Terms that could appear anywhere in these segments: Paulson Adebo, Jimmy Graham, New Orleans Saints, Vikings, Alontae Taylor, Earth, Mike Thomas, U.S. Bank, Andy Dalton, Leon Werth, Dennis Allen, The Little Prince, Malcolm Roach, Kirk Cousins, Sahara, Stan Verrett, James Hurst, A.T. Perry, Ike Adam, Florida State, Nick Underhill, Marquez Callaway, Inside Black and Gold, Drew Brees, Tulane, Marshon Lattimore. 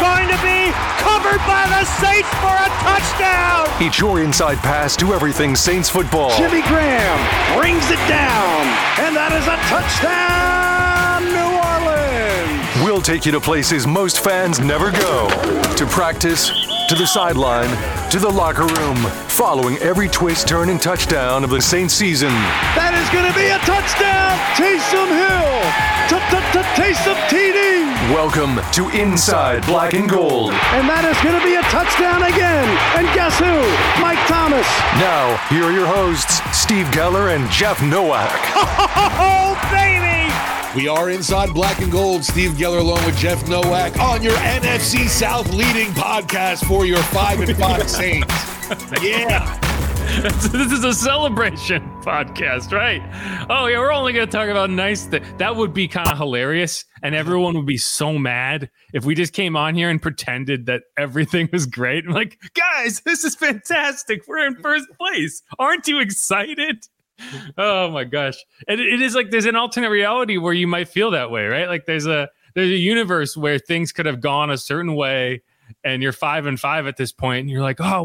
Going to be covered by the Saints for a touchdown. Each your inside pass to everything Saints football. Jimmy Graham brings it down, and that is a touchdown, New Orleans. We'll take you to places most fans never go. To practice, to the sideline, to the locker room. Following every twist, turn, and touchdown of the Saints season. That is going to be a touchdown, Taysom Hill. Taysom TD. Welcome to Inside Black and Gold. And that is going to be a touchdown again. And guess who? Mike Thomas. Now, here are your hosts, Steve Geller and Jeff Nowak. Oh, baby! We are Inside Black and Gold. Steve Geller along with Jeff Nowak on your NFC South leading podcast for your 5-5 Saints. Yeah. This is a celebration podcast, right? Oh, yeah, we're only going to talk about nice things. That would be kind of hilarious, and everyone would be so mad if we just came on here and pretended that everything was great. I'm like, guys, this is fantastic. We're in first place. Aren't you excited? Oh, my gosh. And it is like there's an alternate reality where you might feel that way, right? Like there's a universe where things could have gone a certain way, and you're 5-5 at this point, and you're like, oh,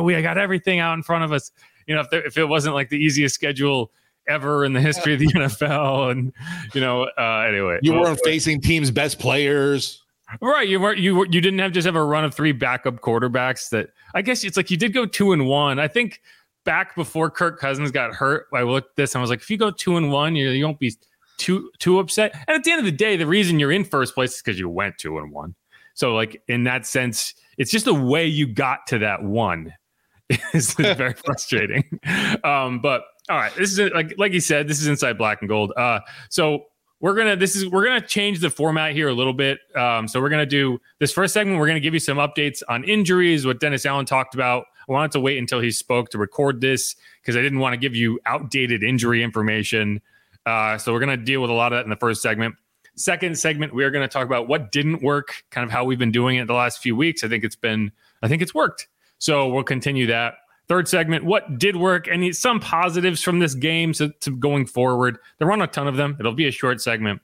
we got everything out in front of us. You know, if it wasn't like the easiest schedule ever in the history of the NFL, and anyway, you weren't facing teams' best players, right? You didn't have a run of three backup quarterbacks. That I guess it's like you did go 2-1. I think back before Kirk Cousins got hurt, I looked at this and I was like, if you go 2-1, you won't be too upset. And at the end of the day, the reason you're in first place is because you went 2-1. So, like, in that sense, it's just the way you got to that one is very frustrating. But all right, this is like you said, this is Inside Black and Gold. So we're gonna change the format here a little bit. So we're gonna do this first segment. We're gonna give you some updates on injuries, what Dennis Allen talked about. I wanted to wait until he spoke to record this because I didn't want to give you outdated injury information. So we're gonna deal with a lot of that in the first segment. Second segment, we are going to talk about what didn't work, kind of how we've been doing it the last few weeks. I think it's worked. So we'll continue that. Third segment, what did work, and some positives from this game to going forward. There aren't a ton of them. It'll be a short segment.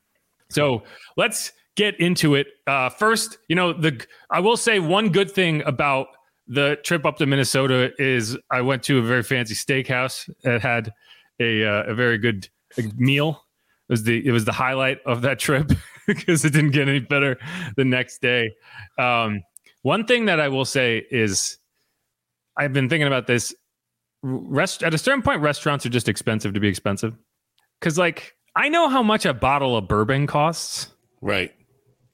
So let's get into it. First, I will say one good thing about the trip up to Minnesota is I went to a very fancy steakhouse that had a very good meal. It was the highlight of that trip because it didn't get any better the next day. One thing that I will say is I've been thinking about this. At a certain point, restaurants are just expensive to be expensive. Because, like, I know how much a bottle of bourbon costs. Right.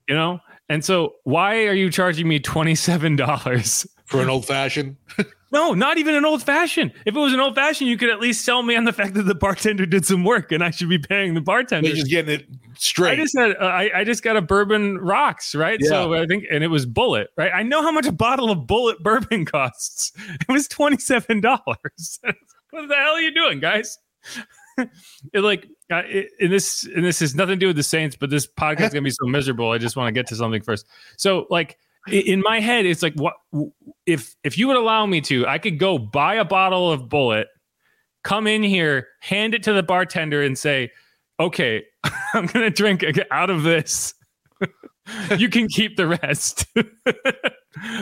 And so why are you charging me $27 for an old fashioned? No, not even an old-fashioned. If it was an old-fashioned, you could at least sell me on the fact that the bartender did some work and I should be paying the bartender. They're just getting it straight. I just said, I just got a bourbon rocks, right? Yeah. So it was Bullet, right? I know how much a bottle of Bullet bourbon costs. It was $27. What the hell are you doing, guys? This has nothing to do with the Saints, but this podcast is going to be so miserable. I just want to get to something first. So, like, in my head, it's like, what if you would allow me to, I could go buy a bottle of Bullet come in here, hand it to the bartender and say, okay, I'm going to drink out of this. You can keep the rest.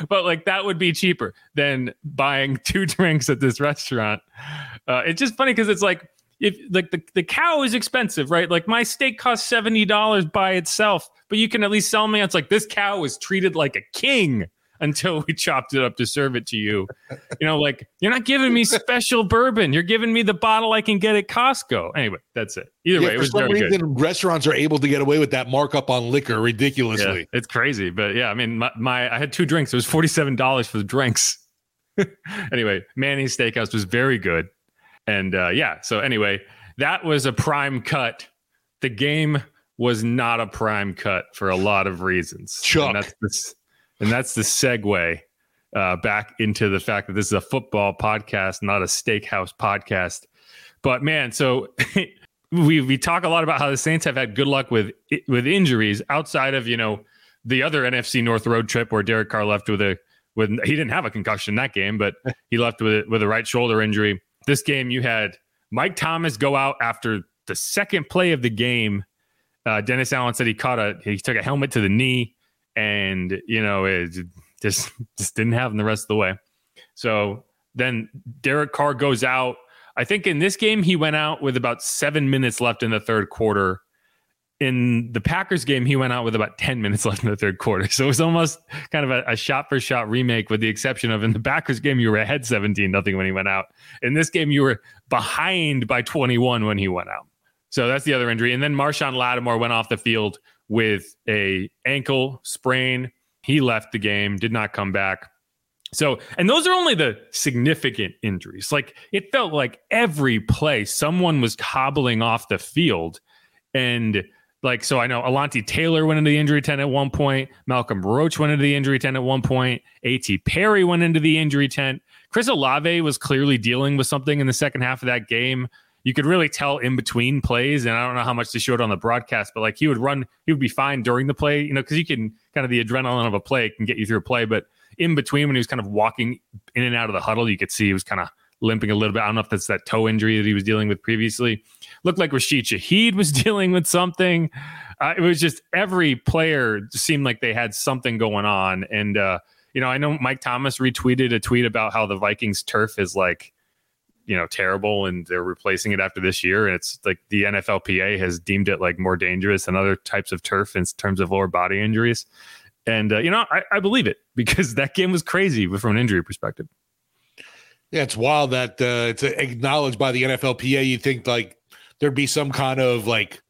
But like, that would be cheaper than buying two drinks at this restaurant. It's just funny because it's like, if like the cow is expensive, right? Like my steak costs $70 by itself, but you can at least sell me. It's like, this cow was treated like a king until we chopped it up to serve it to you. You know, like, you're not giving me special bourbon. You're giving me the bottle I can get at Costco. Anyway, that's it. Either way, it was very good. For some reason, restaurants are able to get away with that markup on liquor ridiculously. Yeah, it's crazy. But yeah, I mean, I had two drinks. It was $47 for the drinks. Anyway, Manny's Steakhouse was very good. And so anyway, that was a prime cut. The game was not a prime cut for a lot of reasons. Chuck. And that's the segue back into the fact that this is a football podcast, not a steakhouse podcast. But man, so we talk a lot about how the Saints have had good luck with injuries outside of, you know, the other NFC North road trip where Derek Carr left with he didn't have a concussion that game, but he left with a right shoulder injury. This game, you had Mike Thomas go out after the second play of the game. Dennis Allen said he took a helmet to the knee. And, you know, it just didn't happen the rest of the way. So then Derek Carr goes out. I think in this game, he went out with about 7 minutes left in the third quarter. In the Packers game, he went out with about 10 minutes left in the third quarter. So it was almost kind of a shot-for-shot remake, with the exception of in the Packers game, you were ahead 17-0 when he went out. In this game, you were behind by 21 when he went out. So that's the other injury. And then Marshon Lattimore went off the field with a ankle sprain. He left the game, did not come back. So, and those are only the significant injuries. Like, it felt like every play someone was hobbling off the field. And like, so I know Alontae Taylor went into the injury tent at one point. Malcolm Roach went into the injury tent at one point. A.T. Perry went into the injury tent. Chris Olave was clearly dealing with something in the second half of that game. You could really tell in between plays, and I don't know how much they showed on the broadcast, but like, he would be fine during the play, you know, because you can kind of, the adrenaline of a play can get you through a play. But in between, when he was kind of walking in and out of the huddle, you could see he was kind of limping a little bit. I don't know if that's that toe injury that he was dealing with previously. Looked like Rashid Shaheed was dealing with something. It was just every player seemed like they had something going on. And, you know, I know Mike Thomas retweeted a tweet about how the Vikings turf is like, you know, terrible, and they're replacing it after this year. And it's like the NFLPA has deemed it like more dangerous than other types of turf in terms of lower body injuries. And, you know, I believe it, because that game was crazy from an injury perspective. Yeah, it's wild that it's acknowledged by the NFLPA. You'd think like there'd be some kind of like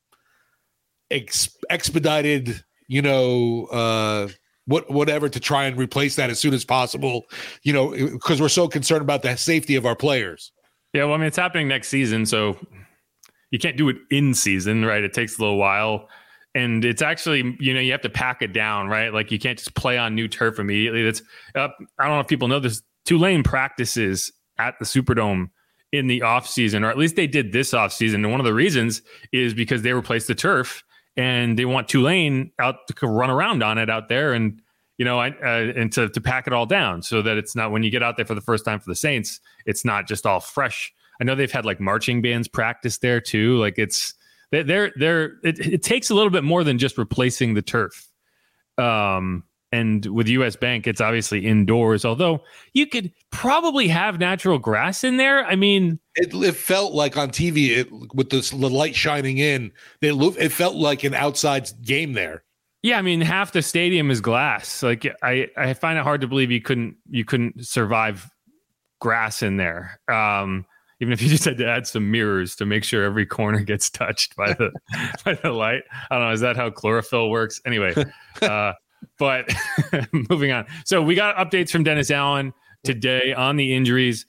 expedited, you know, whatever to try and replace that as soon as possible, you know, because we're so concerned about the safety of our players. Yeah, well, I mean, it's happening next season, so you can't do it in season, right? It takes a little while, and it's actually, you know, you have to pack it down, right? Like, you can't just play on new turf immediately. That's I don't know if people know this. Tulane practices at the Superdome in the off season, or at least they did this off season. And one of the reasons is because they replaced the turf, and they want Tulane out to run around on it out there, and, you know, and to pack it all down so that it's not, when you get out there for the first time for the Saints, it's not just all fresh. I know they've had like marching bands practice there too. Like, it's it takes a little bit more than just replacing the turf. And with U.S. Bank, it's obviously indoors, although you could probably have natural grass in there. I mean, it felt like on TV, with the light shining in, it felt like an outside game there. Yeah, I mean, half the stadium is glass. Like, I find it hard to believe you couldn't survive grass in there. Even if you just had to add some mirrors to make sure every corner gets touched by the by the light. I don't know. Is that how chlorophyll works? Anyway. But moving on. So we got updates from Dennis Allen today on the injuries.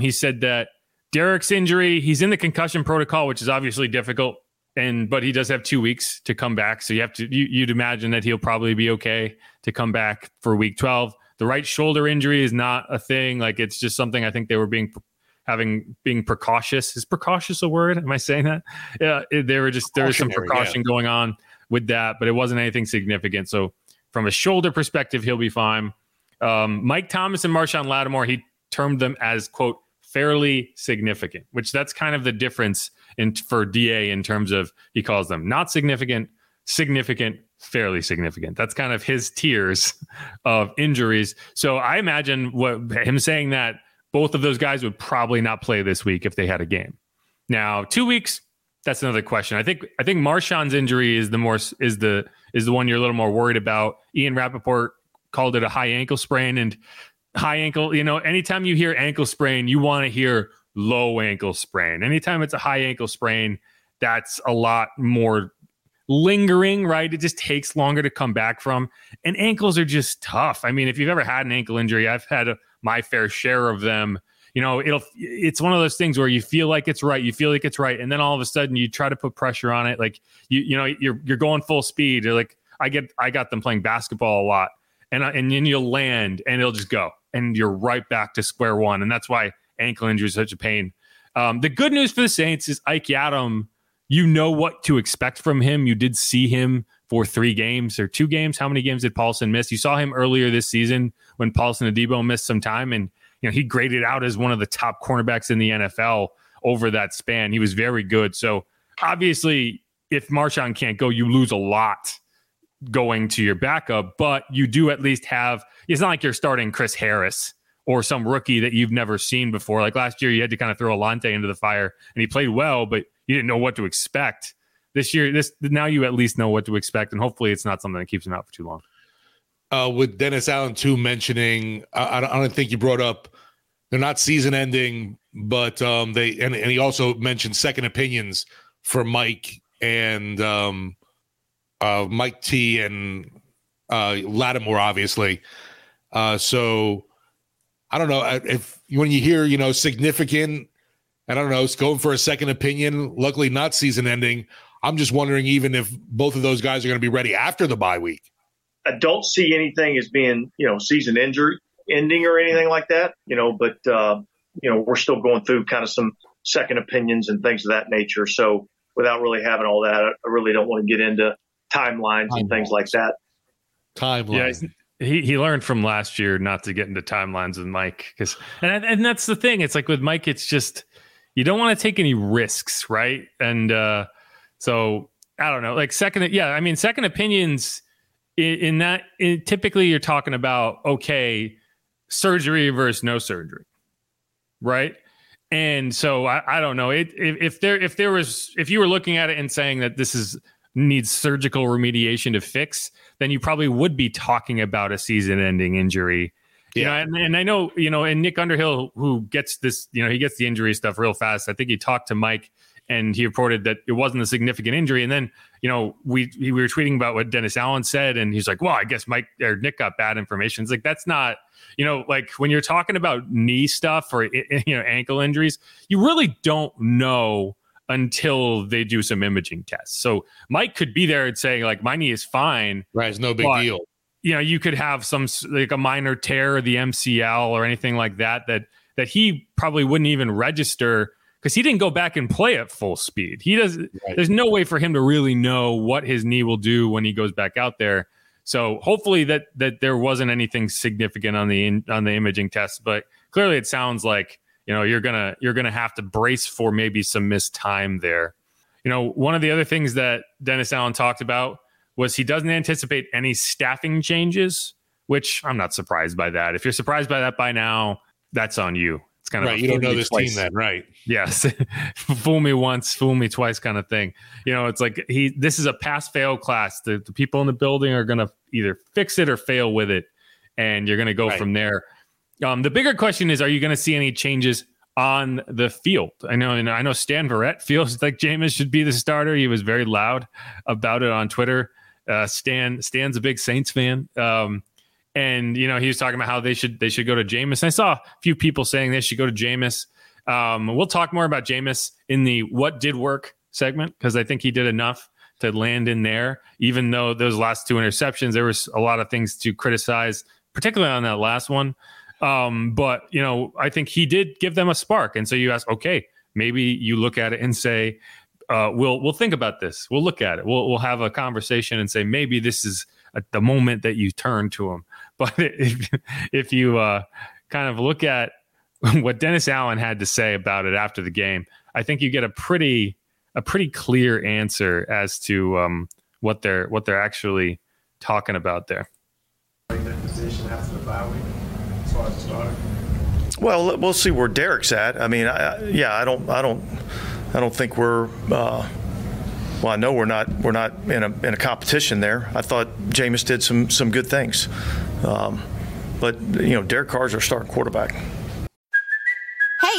He said that Derek's injury, he's in the concussion protocol, which is obviously difficult, but he does have 2 weeks to come back. So you'd imagine that he'll probably be okay to come back for week 12. The right shoulder injury is not a thing. Like, it's just something I think they were being precautious. Is precautious a word? Am I saying that? Yeah, there was some precaution going on with that, but it wasn't anything significant. So from a shoulder perspective, he'll be fine. Mike Thomas and Marshon Lattimore, he termed them as, quote, fairly significant, which that's kind of the difference for DA in terms of he calls them not significant, significant, fairly significant. That's kind of his tiers of injuries. So I imagine what him saying that both of those guys would probably not play this week if they had a game. Now, 2 weeks, that's another question. I think Marshon's injury is the one you're a little more worried about. Ian Rappaport called it a high ankle sprain, and high ankle, anytime you hear ankle sprain, you want to hear low ankle sprain. Anytime it's a high ankle sprain, that's a lot more lingering, right? It just takes longer to come back from. And ankles are just tough. I mean, if you've ever had an ankle injury, I've had my fair share of them. It's one of those things where you feel like it's right. And then all of a sudden you try to put pressure on it. Like, you're going full speed. You're like, I got them playing basketball a lot. And then you'll land and it'll just go. And you're right back to square one. And that's why ankle injury is such a pain. The good news for the Saints is Ike Adam, you know what to expect from him. You did see him for 3 games or 2 games. How many games did Paulson miss? You saw him earlier this season when Paulson Adebo missed some time, and he graded out as one of the top cornerbacks in the NFL over that span. He was very good. So obviously, if Marshon can't go, you lose a lot going to your backup, but you do at least have, it's not like you're starting Chris Harris or some rookie that you've never seen before. Like last year, you had to kind of throw Alontae into the fire, and he played well, but you didn't know what to expect. This year, now you at least know what to expect, and hopefully it's not something that keeps him out for too long. With Dennis Allen, too, mentioning, I don't think you brought up, they're not season-ending, but and he also mentioned second opinions for Mike and Mike T and Lattimore, obviously. So I don't know if when you hear, significant, I don't know, it's going for a second opinion, luckily not season-ending. I'm just wondering even if both of those guys are going to be ready after the bye week. I don't see anything as being, season injury ending or anything like that, but, we're still going through kind of some second opinions and things of that nature. So without really having all that, I really don't want to get into timelines and things like that. Timelines. Yeah, he learned from last year not to get into timelines with Mike. And that's the thing. It's like with Mike, it's just, you don't want to take any risks, right? And so I don't know, like second opinions, In that, typically you're talking about, okay, surgery versus no surgery, right? And so I don't know if you were looking at it and saying that this needs surgical remediation to fix, then you probably would be talking about a season-ending injury. Yeah, and I know and Nick Underhill, who gets this, he gets the injury stuff real fast. I think he talked to Mike, and he reported that it wasn't a significant injury. And then, we were tweeting about what Dennis Allen said, and he's like, well, I guess Mike or Nick got bad information. It's like, that's not, like when you're talking about knee stuff or, ankle injuries, you really don't know until they do some imaging tests. So Mike could be there and saying like, my knee is fine. Right. It's no big deal. You could have some like a minor tear or the MCL or anything like that he probably wouldn't even register, because he didn't go back and play at full speed. He doesn't. Right. There's no way for him to really know what his knee will do when he goes back out there. So hopefully that there wasn't anything significant on the imaging test. But clearly, it sounds like you're gonna have to brace for maybe some missed time there. One of the other things that Dennis Allen talked about was he doesn't anticipate any staffing changes, which I'm not surprised by that. If you're surprised by that by now, that's on you. It's kind of right. You don't know this team then, right? Yes, fool me once, fool me twice, kind of thing. It's like this is a pass-fail class. The people in the building are going to either fix it or fail with it, and you're going to go from there. The bigger question is, are you going to see any changes on the field? I know Stan Verrett feels like Jameis should be the starter. He was very loud about it on Twitter. Stan's a big Saints fan. And, he was talking about how they should go to Jameis. And I saw a few people saying they should go to Jameis. We'll talk more about Jameis in the what did work segment, because I think he did enough to land in there. Even though those last 2 interceptions, there was a lot of things to criticize, particularly on that last one. But, I think he did give them a spark. And so you ask, okay, maybe you look at it and say, we'll think about this. We'll look at it. We'll have a conversation and say, maybe this is at the moment that you turn to him. But if you kind of look at what Dennis Allen had to say about it after the game, I think you get a pretty clear answer as to what they're actually talking about there. That position after the bye week, as far as the starter. Well, we'll see where Derek's at. I mean, I don't think we're. Well, I know we're not in a competition there. I thought Jameis did some good things, but Derek Carr's our starting quarterback. Hey,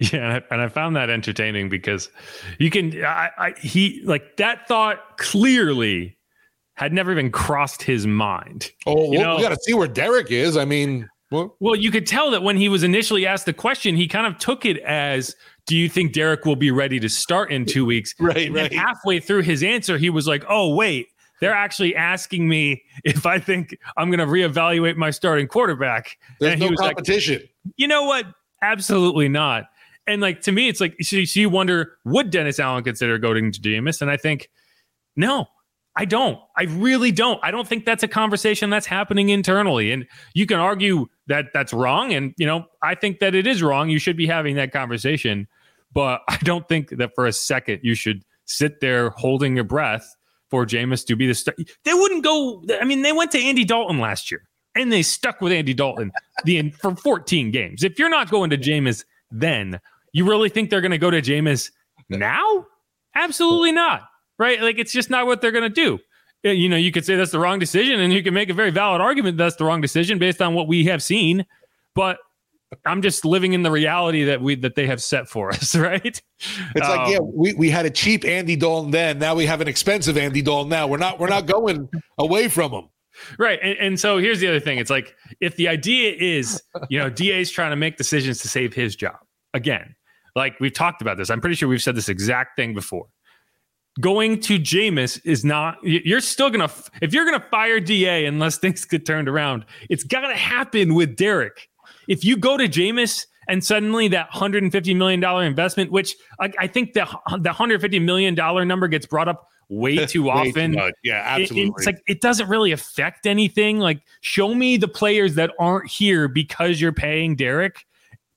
Yeah, and I found that entertaining because that thought clearly had never even crossed his mind. Oh, well, we got to see where Derek is. I mean, well, you could tell that when he was initially asked the question, he kind of took it as, "Do you think Derek will be ready to start in 2 weeks?" Right, and right. Halfway through his answer, he was like, "Oh, wait, they're actually asking me if I think I'm going to reevaluate my starting quarterback." There's and no he was competition. Like, you know what? Absolutely not. And to me, it's like, so you wonder, would Dennis Allen consider going to Jameis? And I think, no, I don't. I really don't. I don't think that's a conversation that's happening internally. And you can argue that that's wrong. And, I think that it is wrong. You should be having that conversation. But I don't think that for a second you should sit there holding your breath for Jameis to be the star. They wouldn't go. I mean, they went to Andy Dalton last year. And they stuck with Andy Dalton for 14 games. If you're not going to Jameis then, you really think they're going to go to Jameis now? Absolutely not, right? It's just not what they're going to do. You could say that's the wrong decision, and you can make a very valid argument that's the wrong decision based on what we have seen. But I'm just living in the reality that they have set for us, right? It's we had a cheap Andy Dalton then. Now we have an expensive Andy Dalton now. We're not going away from him. Right. And so here's the other thing. It's like, if the idea is, DA's trying to make decisions to save his job, again, we've talked about this. I'm pretty sure we've said this exact thing before. Going to Jameis is not, you're still going to, if you're going to fire DA unless things get turned around, it's got to happen with Derek. If you go to Jameis and suddenly that $150 million investment, which I think the $150 million number gets brought up way too often. Yeah, absolutely. It's like, it doesn't really affect anything. Show me the players that aren't here because you're paying Derek.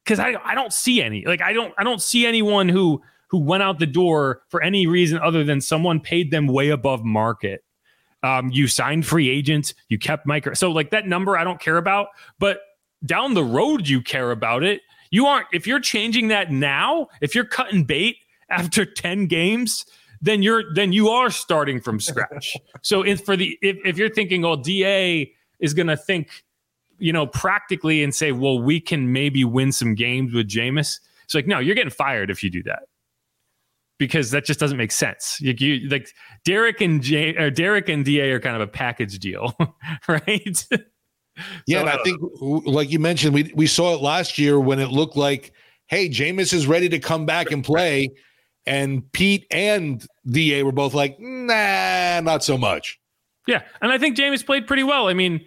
Because I don't see any. I don't see anyone who went out the door for any reason other than someone paid them way above market. You signed free agents. You kept Mike. So that number I don't care about. But down the road, you care about it. You aren't. If you're changing that now, if you're cutting bait after 10 games. Then you are starting from scratch. So if you're thinking, oh, DA is going to think, practically and say, well, we can maybe win some games with Jameis. It's no, you're getting fired if you do that, because that just doesn't make sense. Derek and DA are kind of a package deal, right? Yeah, so, and I think, like you mentioned, we saw it last year when it looked like, hey, Jameis is ready to come back and play. And Pete and DA were both like, nah, not so much. Yeah, and I think Jameis played pretty well. I mean,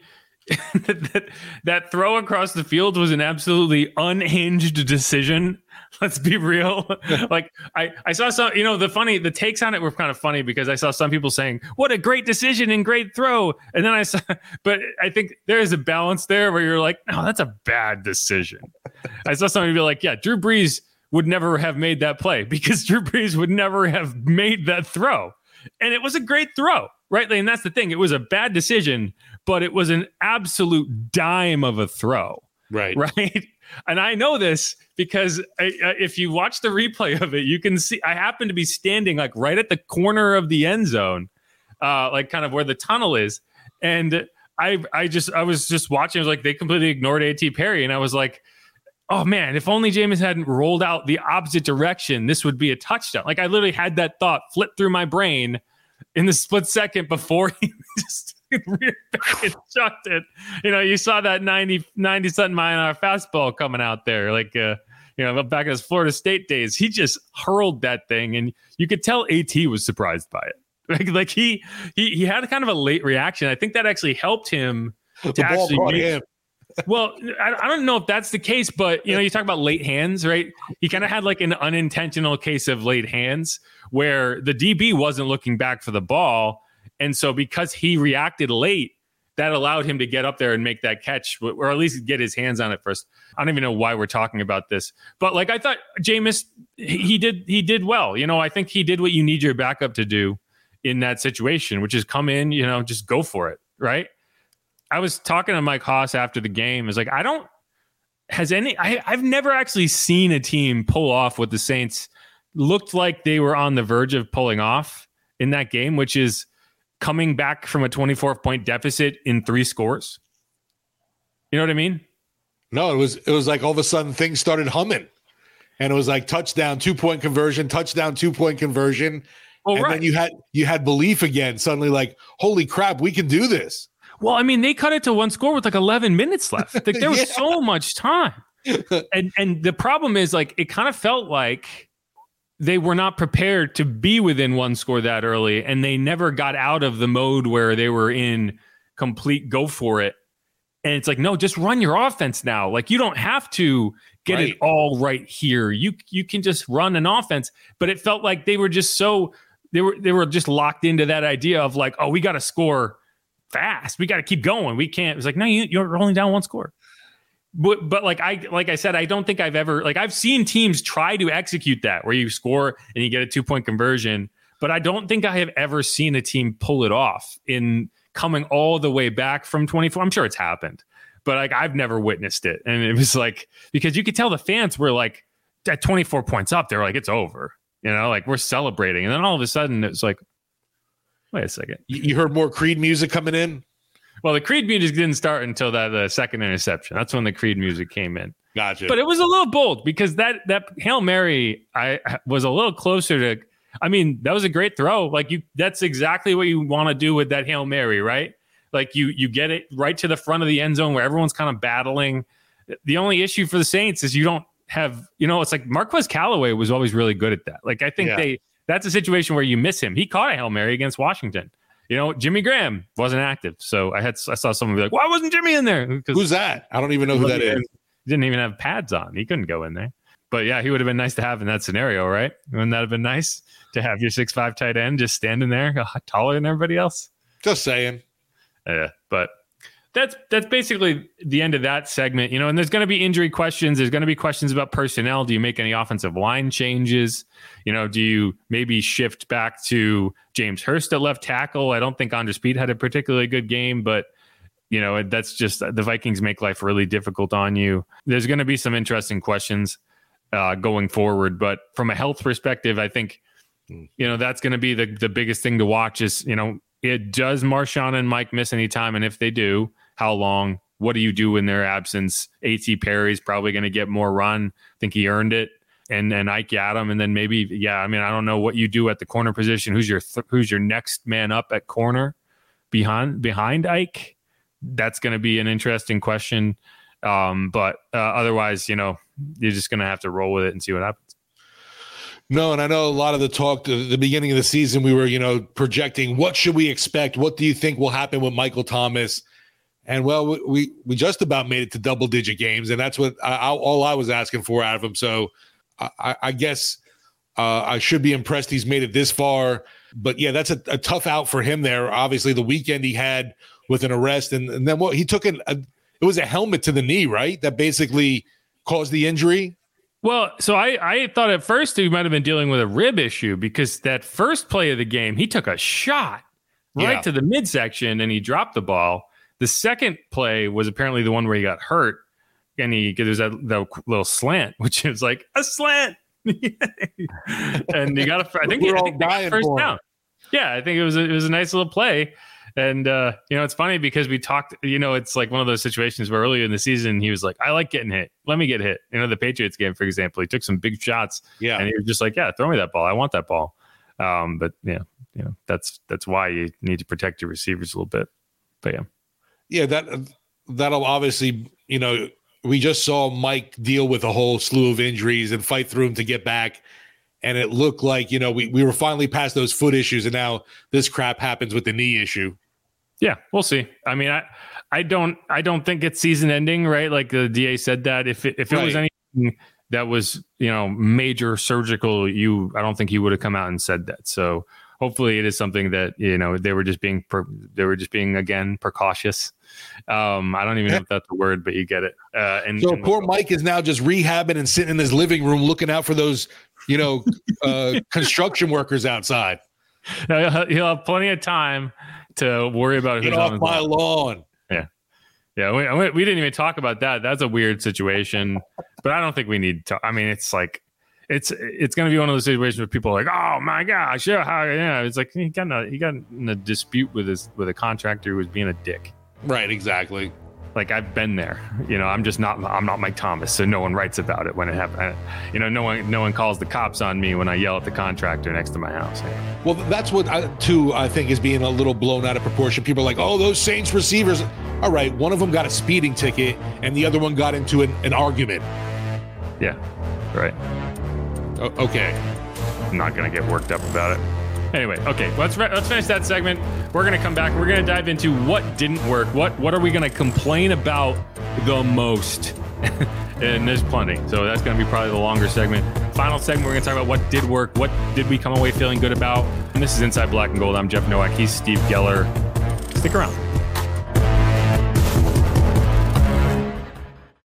that throw across the field was an absolutely unhinged decision. Let's be real. I saw some, the takes on it were kind of funny because I saw some people saying, what a great decision and great throw. And then but I think there is a balance there where you're like, no, that's a bad decision. I saw somebody be like, yeah, Drew Brees would never have made that play because Drew Brees would never have made that throw. And it was a great throw, right? And that's the thing. It was a bad decision, but it was an absolute dime of a throw. Right. Right. And I know this because if you watch the replay of it, you can see I happen to be standing right at the corner of the end zone, kind of where the tunnel is. And I was just watching. I was like, they completely ignored A.T. Perry. And I was like, oh, man, if only Jameis hadn't rolled out the opposite direction, this would be a touchdown. I literally had that thought flip through my brain in the split second before he just reared back and chucked it. You saw that 90-something mile an hour fastball coming out there. back in his Florida State days, he just hurled that thing, and you could tell A.T. was surprised by it. Like he had kind of a late reaction. I think that actually helped him. Well, I don't know if that's the case, but you talk about late hands, right? He kind of had like an unintentional case of late hands where the DB wasn't looking back for the ball. And so because he reacted late, that allowed him to get up there and make that catch, or at least get his hands on it first. I don't even know why we're talking about this, but like, I thought Jameis, he did well. I think he did what you need your backup to do in that situation, which is come in, just go for it. Right. I was talking to Mike Haas after the game. It's like, I've never actually seen a team pull off what the Saints looked like they were on the verge of pulling off in that game, which is coming back from a 24-point deficit in three scores. You know what I mean? No, it was like all of a sudden things started humming, and it was like touchdown, 2-point conversion, touchdown, 2-point conversion. Oh, and right. Then you had belief again, suddenly like, holy crap, we can do this. Well, I mean, they cut it to one score with like 11 minutes left. Like, there was so much time. And the problem is, like, it kind of felt like they were not prepared to be within one score that early. And they never got out of the mode where they were in complete go for it. And it's like, no, just run your offense now. Like, you don't have to get it all right here. You can just run an offense. But it felt like they were just they were just locked into that idea of like, oh, we got to score fast. We got to keep going. We can't. It's like, no, you're only down one score. But like I said, I don't think I've ever, like, I've seen teams try to execute that where you score and you get a 2-point conversion, but I don't think I have ever seen a team pull it off in coming all the way back from 24. I'm sure it's happened, but like, I've never witnessed it. And it was like, because you could tell the fans were like at 24 points up, they're like, it's over, like we're celebrating. And then all of a sudden it's like, wait a second. You heard more Creed music coming in? Well, the Creed music didn't start until that second interception. That's when the Creed music came in. Gotcha. But it was a little bold because that Hail Mary, I was a little closer to. I mean, that was a great throw. Like that's exactly what you want to do with that Hail Mary, right? Like you get it right to the front of the end zone where everyone's kind of battling. The only issue for the Saints is you don't have, it's like Marquez Callaway was always really good at that. Like I think that's a situation where you miss him. He caught a Hail Mary against Washington. Jimmy Graham wasn't active. So I saw someone be like, why wasn't Jimmy in there? Who's that? I don't even know who that is. He didn't even have pads on. He couldn't go in there. But yeah, he would have been nice to have in that scenario, right? Wouldn't that have been nice to have your 6'5" tight end just standing there taller than everybody else? Just saying. But that's basically the end of that segment. And there's going to be injury questions. There's going to be questions about personnel. Do you make any offensive line changes? Do you maybe shift back to James Hurst at left tackle? I don't think Andres Pete had a particularly good game, but that's just the Vikings make life really difficult on you. There's going to be some interesting questions going forward, but from a health perspective, I think that's going to be the biggest thing to watch is, does Marshon and Mike miss any time? And if they do, how long? What do you do in their absence? A.T. Perry's probably going to get more run. I think he earned it. And Ike Adam. And then maybe, I don't know what you do at the corner position. Who's your next man up at corner behind Ike? That's going to be an interesting question. But otherwise, you're just going to have to roll with it and see what happens. No, and I know a lot of the talk at the beginning of the season, we were, projecting what should we expect? What do you think will happen with Michael Thomas? And, well, we just about made it to double-digit games, and that's what all I was asking for out of him. So I guess I should be impressed he's made it this far. But, yeah, that's a tough out for him there. Obviously, the weekend he had with an arrest, and then he took it was a helmet to the knee, right, that basically caused the injury? Well, so I thought at first he might have been dealing with a rib issue because that first play of the game, he took a shot right to the midsection and he dropped the ball. The second play was apparently the one where he got hurt and there's that little slant, which is like a slant. And you got I think we're all dying first for down. Yeah, I think it was a nice little play. And, it's funny because we talked, it's like one of those situations where earlier in the season, he was like, I like getting hit. Let me get hit. The Patriots game, for example, he took some big shots and he was just like, yeah, throw me that ball. I want that ball. But yeah, that's why you need to protect your receivers a little bit. But yeah. Yeah. That'll obviously, we just saw Mike deal with a whole slew of injuries and fight through them to get back. And it looked like, you know, we were finally past those foot issues, and now this crap happens with the knee issue. Yeah, we'll see. I mean, I don't think it's season ending, right? Like the DA said that if it was anything that was, you know, major surgical, I don't think he would have come out and said that. So hopefully it is something that, you know, they were just being again precautious. I don't even know if that's the word, but you get it. So poor Mike is now just rehabbing and sitting in his living room looking out for those, you know, construction workers outside. No, he'll have plenty of time to worry about get off my lawn. Yeah, we didn't even talk about that. That's a weird situation, but I don't think we need to. I mean, it's like it's going to be one of those situations where people are like, "Oh my gosh, yeah, how?" Yeah, it's like he got in a dispute with a contractor who was being a dick. Right, exactly. Like I've been there. You know, I'm not Mike Thomas, so no one writes about it when it happens. You know, no one calls the cops on me when I yell at the contractor next to my house. Well, that's what I think is being a little blown out of proportion. People are like, "Oh, those Saints receivers." All right, one of them got a speeding ticket and the other one got into an argument. Yeah, right. Okay. I'm not going to get worked up about it. Anyway, okay, let's finish that segment. We're going to come back. We're going to dive into what didn't work. What are we going to complain about the most? And there's plenty. So that's going to be probably the longer segment. Final segment, we're going to talk about what did work. What did we come away feeling good about? And this is Inside Black and Gold. I'm Jeff Nowak. He's Steve Geller. Stick around.